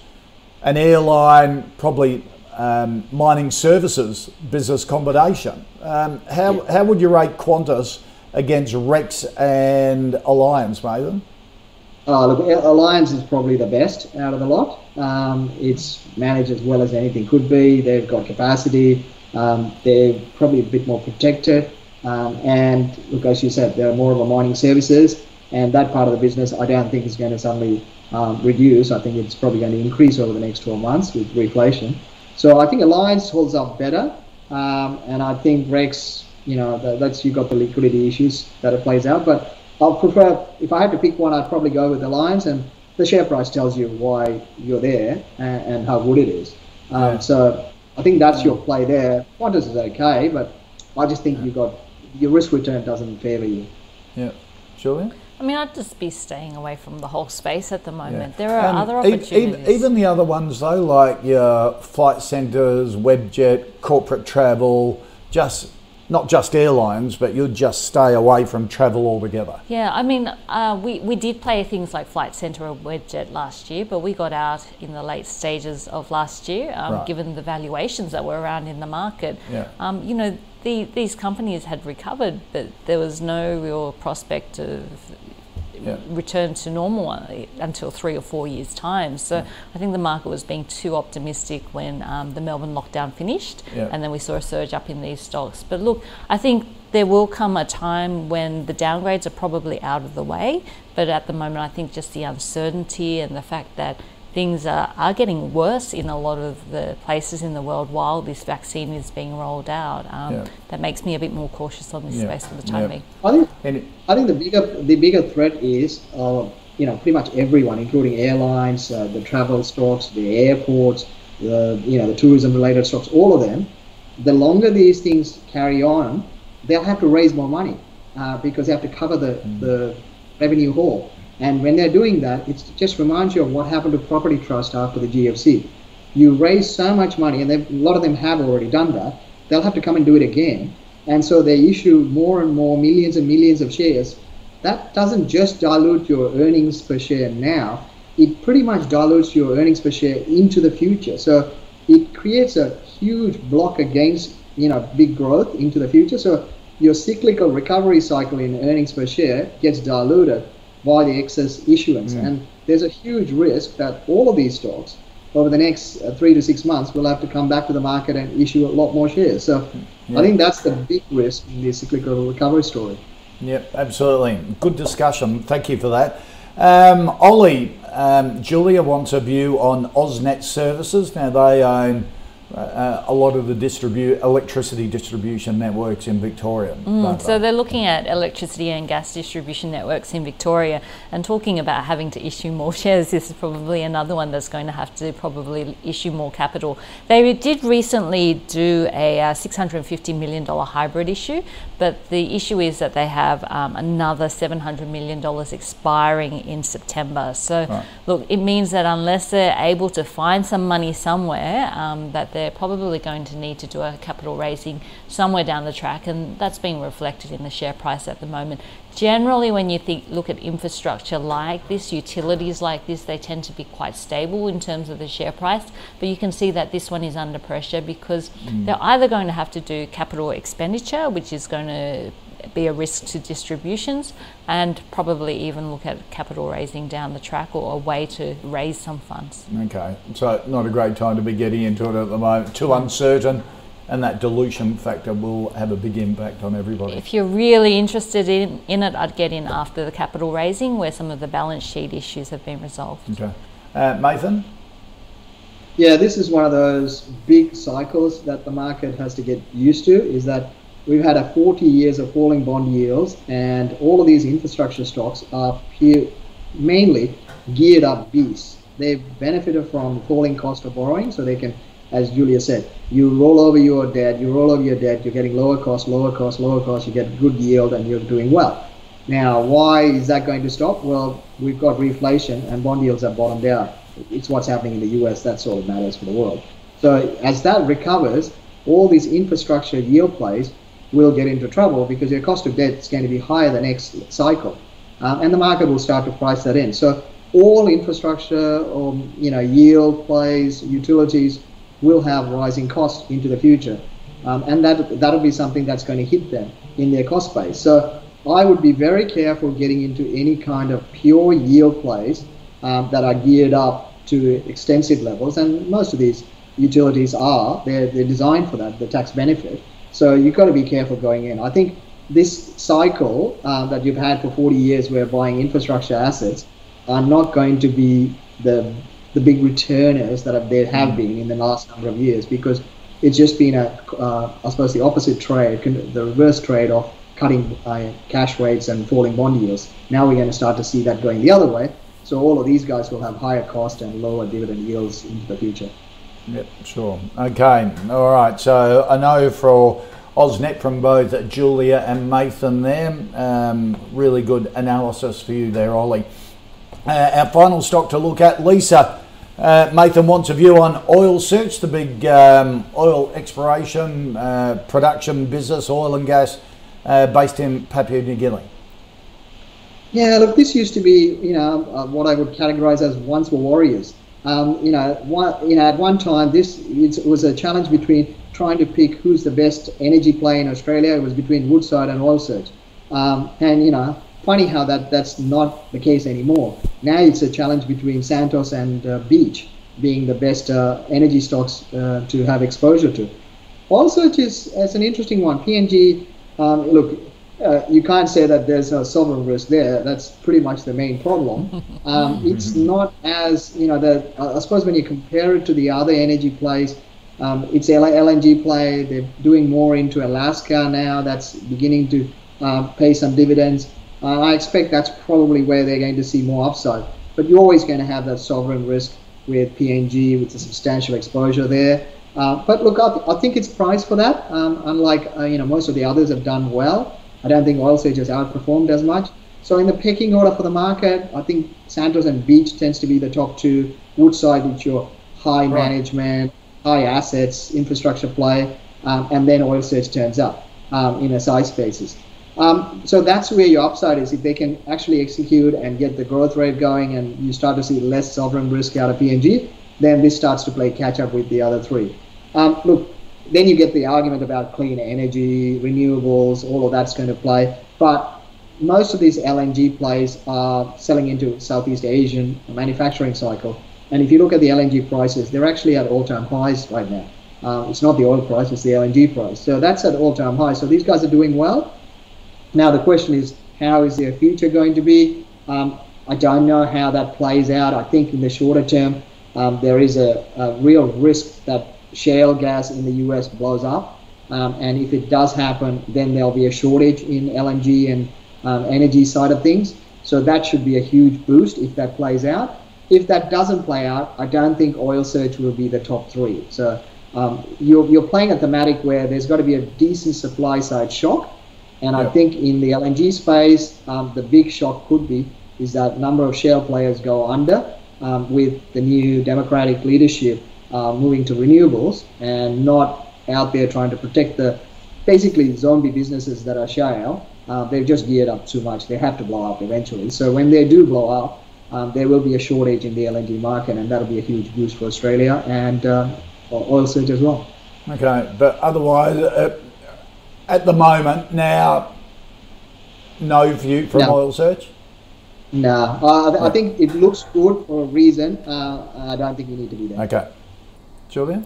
an airline, probably um, mining services business combination. Um, how yeah. how would you rate Qantas against Rex and Alliance, Mathan? Oh, look, Alliance is probably the best out of the lot. Um, it's managed as well as anything could be. They've got capacity. Um, they're probably a bit more protected. Um, and look, as you said, they're more of a mining services, and that part of the business, I don't think is going to suddenly um, reduce. I think it's probably going to increase over the next twelve months with reflation. So I think Alliance holds up better. Um, and I think Rex, you know, that, that's you've got the liquidity issues that it plays out. But I'll prefer, if I had to pick one, I'd probably go with Alliance, and the share price tells you why you're there and, and how good it is. Um, yeah. So I think that's your play there. Qantas is okay, but I just think yeah. you've got, your risk return doesn't favour you. Yeah, Julia? I mean, I'd just be staying away from the whole space at the moment. Yeah. There are um, other opportunities. Even, even the other ones though, like your Flight Centres, Webjet, corporate travel, just not just airlines, but you'd just stay away from travel altogether. Yeah, I mean, uh, we, we did play things like Flight Centre or Webjet last year, but we got out in the late stages of last year, um, right. given the valuations that were around in the market. Yeah. Um, you know, the, these companies had recovered, but there was no real prospect of yeah. return to normal until three or four years' time. So yeah. I think the market was being too optimistic when um, the Melbourne lockdown finished, yeah. and then we saw a surge up in these stocks. But look, I think there will come a time when the downgrades are probably out of the way, but at the moment I think just the uncertainty and the fact that things are, are getting worse in a lot of the places in the world while this vaccine is being rolled out. Um, yeah. That makes me a bit more cautious on this yeah. space for the time being. Yeah. I think and I think the bigger the bigger threat is, uh, you know, pretty much everyone, including airlines, uh, the travel stocks, the airports, the you know the tourism related stocks, all of them. The longer these things carry on, they'll have to raise more money uh, because they have to cover the mm. the revenue hole. And when they're doing that, it just reminds you of what happened to property trust after the G F C. You raise so much money, and a lot of them have already done that. They'll have to come and do it again. And so they issue more and more millions and millions of shares. That doesn't just dilute your earnings per share now. It pretty much dilutes your earnings per share into the future. So it creates a huge block against, you know, big growth into the future. So your cyclical recovery cycle in earnings per share gets diluted by the excess issuance. Mm. And there's a huge risk that all of these stocks over the next uh, three to six months will have to come back to the market and issue a lot more shares. So yeah. I think that's the big risk in the cyclical recovery story. Yep, absolutely. Good discussion. Thank you for that. Um, Ollie, um, Julia wants a view on AusNet Services. Now they own Uh, a lot of the distribu- electricity distribution networks in Victoria. Mm, so they're looking at electricity and gas distribution networks in Victoria, and talking about having to issue more shares. This is probably another one that's going to have to probably issue more capital. They did recently do a uh, six hundred fifty million dollars hybrid issue, but the issue is that they have um, another seven hundred million dollars expiring in September. So right. look, it means that unless they're able to find some money somewhere, um, that they're probably going to need to do a capital raising somewhere down the track, and that's being reflected in the share price at the moment. Generally, when you think, look at infrastructure like this, utilities like this, they tend to be quite stable in terms of the share price, but you can see that this one is under pressure because mm. they're either going to have to do capital expenditure, which is going to be a risk to distributions, and probably even look at capital raising down the track, or a way to raise some funds. Okay, so not a great time to be getting into it at the moment, too uncertain, and that dilution factor will have a big impact on everybody. If you're really interested in, in it, I'd get in after the capital raising where some of the balance sheet issues have been resolved. Okay, uh, Mathan? Yeah, this is one of those big cycles that the market has to get used to, is that we've had a forty years of falling bond yields, and all of these infrastructure stocks are pure, mainly geared up beasts. They've benefited from falling cost of borrowing, so they can, as Julia said, you roll over your debt, you roll over your debt, you're getting lower cost, lower cost, lower cost, you get good yield, and you're doing well. Now, why is that going to stop? Well, we've got reflation, and bond yields have bottomed out. It's what's happening in the U S, that's all that matters for the world. So as that recovers, all these infrastructure yield plays will get into trouble because your cost of debt is going to be higher the next cycle. Um, and the market will start to price that in. So all infrastructure or you know yield plays, utilities, will have rising costs into the future. Um, and that, that'll be something that's going to hit them in their cost base. So I would be very careful getting into any kind of pure yield plays um, that are geared up to extensive levels. And most of these utilities are, they're, they're designed for that, the tax benefit. So you've got to be careful going in. I think this cycle uh, that you've had for forty years where buying infrastructure assets are not going to be the the big returners that have, there have been in the last number of years, because it's just been, a, uh, I suppose, the opposite trade, the reverse trade of cutting uh, cash rates and falling bond yields. Now we're going to start to see that going the other way. So all of these guys will have higher cost and lower dividend yields into the future. Yep, sure. Okay, all right. So I know for AusNet from both Julia and Mathan there, um, really good analysis for you there, Ollie. Uh, our final stock to look at, Lisa. Uh, Mathan wants a view on Oil Search, the big um, oil exploration, uh, production business, oil and gas, uh, based in Papua New Guinea. Yeah, look, this used to be, you know, uh, what I would categorise as once were warriors. Um, you know, one, you know, at one time, this it was a challenge between trying to pick who's the best energy play in Australia. It was between Woodside and Oil Search, um, and you know, funny how that that's not the case anymore. Now it's a challenge between Santos and uh, Beach being the best uh, energy stocks uh, to have exposure to. Oil Search is, is an interesting one. P N G, um, look. Uh, you can't say that there's a sovereign risk there. That's pretty much the main problem. Um, it's not as, you know, the, I suppose when you compare it to the other energy plays, um, it's L N G play. They're doing more into Alaska now. That's beginning to uh, pay some dividends. Uh, I expect that's probably where they're going to see more upside. But you're always going to have that sovereign risk with P N G, with a substantial exposure there. Uh, but look, I, th- I think it's priced for that. Um, unlike, uh, you know, most of the others have done well. I don't think Oil Search has outperformed as much. So in the pecking order for the market, I think Santos and Beach tends to be the top two. Woodside, which your high right. management, high assets, infrastructure play, um, and then Oil Search turns up um, in a size basis. Um, so that's where your upside is. If they can actually execute and get the growth rate going, and you start to see less sovereign risk out of P N G, then this starts to play catch up with the other three. Um, look. Then you get the argument about clean energy, renewables, all of that's going to play. But most of these L N G plays are selling into Southeast Asian manufacturing cycle. And if you look at the L N G prices, they're actually at all-time highs right now. Uh, it's not the oil price, it's the L N G price. So that's at all-time highs. So these guys are doing well. Now the question is, how is their future going to be? Um, I don't know how that plays out. I think in the shorter term, um, there is a, a real risk that shale gas in the U S blows up, um, and if it does happen, then there'll be a shortage in L N G and um, energy side of things. So that should be a huge boost if that plays out. If that doesn't play out, I don't think Oil Search will be the top three. So um, you're, you're playing a thematic where there's got to be a decent supply side shock, and yeah. I think in the L N G space, um, the big shock could be is that number of shale players go under um, with the new Democratic leadership. Uh, moving to renewables and not out there trying to protect the basically zombie businesses that are shale. Uh, they've just geared up too much. They have to blow up eventually. So when they do blow up, um, there will be a shortage in the L N G market, and that'll be a huge boost for Australia and uh, Oil Search as well. Okay, but otherwise, uh, at the moment now, no view from no. Oil Search? No, uh, I, I think it looks good for a reason. Uh, I don't think we need to be there. Okay. Julia?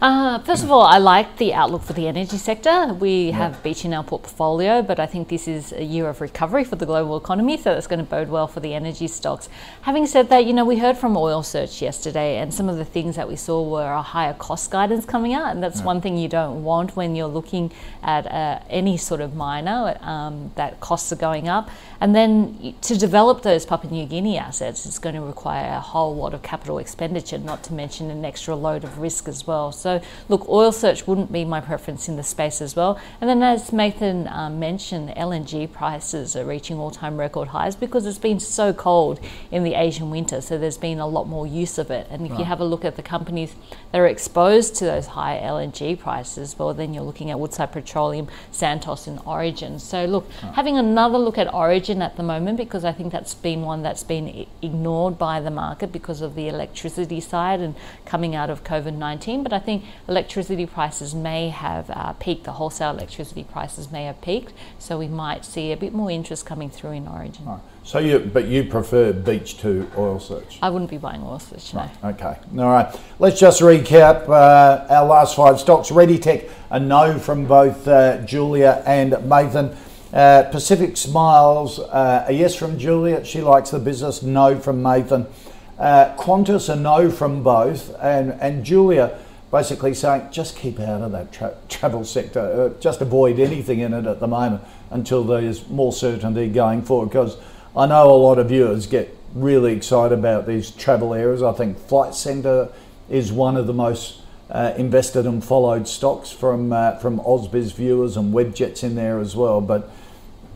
Uh, first of all, I like the outlook for the energy sector. We have yep. Beach in our portfolio, but I think this is a year of recovery for the global economy, so that's going to bode well for the energy stocks. Having said that, you know, we heard from Oil Search yesterday, and some of the things that we saw were a higher cost guidance coming out, and that's yep. one thing you don't want when you're looking at uh, any sort of miner, um, that costs are going up. And then to develop those Papua New Guinea assets, it's going to require a whole lot of capital expenditure, not to mention an extra load of risk as well. So So look, Oil Search wouldn't be my preference in the space as well. And then, as Mathan um, mentioned, L N G prices are reaching all-time record highs because it's been so cold in the Asian winter. So there's been a lot more use of it. And if right. you have a look at the companies that are exposed to those high L N G prices, well, then you're looking at Woodside Petroleum, Santos and Origin. So look, right. having another look at Origin at the moment, because I think that's been one that's been ignored by the market because of the electricity side and coming out of COVID nineteen. But I think electricity prices may have uh, peaked, the wholesale electricity prices may have peaked, so we might see a bit more interest coming through in Origin. Right. So you, but you prefer Beach to Oil Search? I wouldn't be buying Oil Search, no. Right. Okay, all right. Let's just recap uh, our last five stocks. ReadyTech, a no from both uh, Julia and Mathan. Uh, Pacific Smiles, uh, a yes from Julia, she likes the business, no from Mathan. Uh, Qantas, a no from both, and, and Julia, basically saying, just keep out of that tra- travel sector, uh, just avoid anything in it at the moment until there's more certainty going forward, because I know a lot of viewers get really excited about these travel areas. I think Flight Centre is one of the most uh, invested and followed stocks from, uh, from Ausbiz viewers, and Webjet's in there as well, but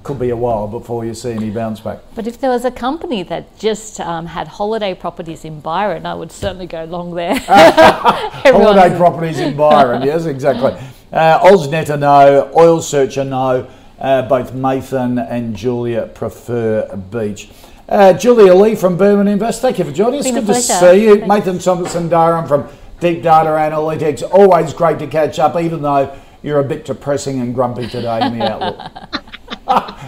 could be a while before you see any bounce back. But if there was a company that just um, had holiday properties in Byron, I would certainly go long there. Holiday properties in Byron, yes, exactly. Uh, AusNet a no, Oil Search a no, uh, both Mathan and Julia prefer Beach. Uh, Julia Lee from Burman Invest, thank you for joining us. It's good to see you. Mathan Somasundaram from Deep Data Analytics, always great to catch up, even though you're a bit depressing and grumpy today in the outlook.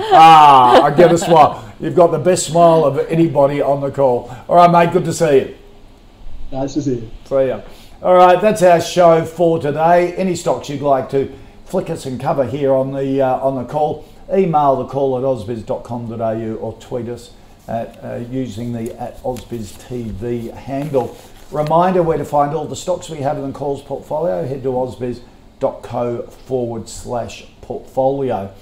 Ah, I get a smile. You've got the best smile of anybody on the call. All right, mate, good to see you. Nice to see you. See ya. All right, that's our show for today. Any stocks you'd like to flick us and cover here on the uh, on the call, email the call at ausbiz dot com dot a u or tweet us at, uh, using the at AusbizTV handle. Reminder where to find all the stocks we have in the calls portfolio. Head to ausbiz.co forward slash portfolio.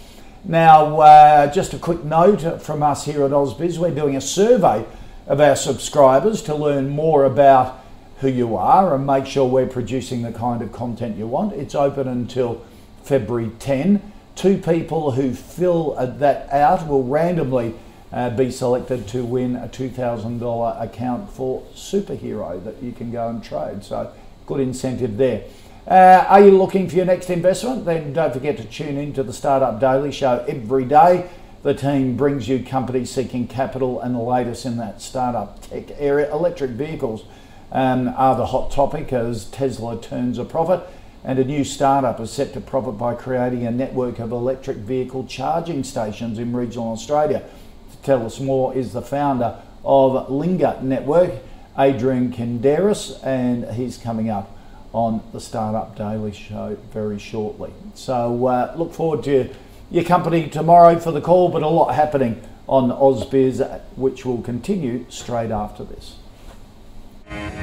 Now, uh, just a quick note from us here at Ausbiz, we're doing a survey of our subscribers to learn more about who you are and make sure we're producing the kind of content you want. It's open until February tenth. Two people who fill that out will randomly uh, be selected to win a two thousand dollars account for Superhero that you can go and trade. So, good incentive there. Uh, are you looking for your next investment? Then don't forget to tune in to the Startup Daily Show every day. The team brings you companies seeking capital and the latest in that startup tech area. Electric vehicles um, are the hot topic as Tesla turns a profit, and a new startup is set to profit by creating a network of electric vehicle charging stations in regional Australia. To tell us more is the founder of Linga Network, Adrian Kenderis, and he's coming up on the Startup Daily Show very shortly. So uh, look forward to your company tomorrow for the call, but a lot happening on AusBiz, which will continue straight after this.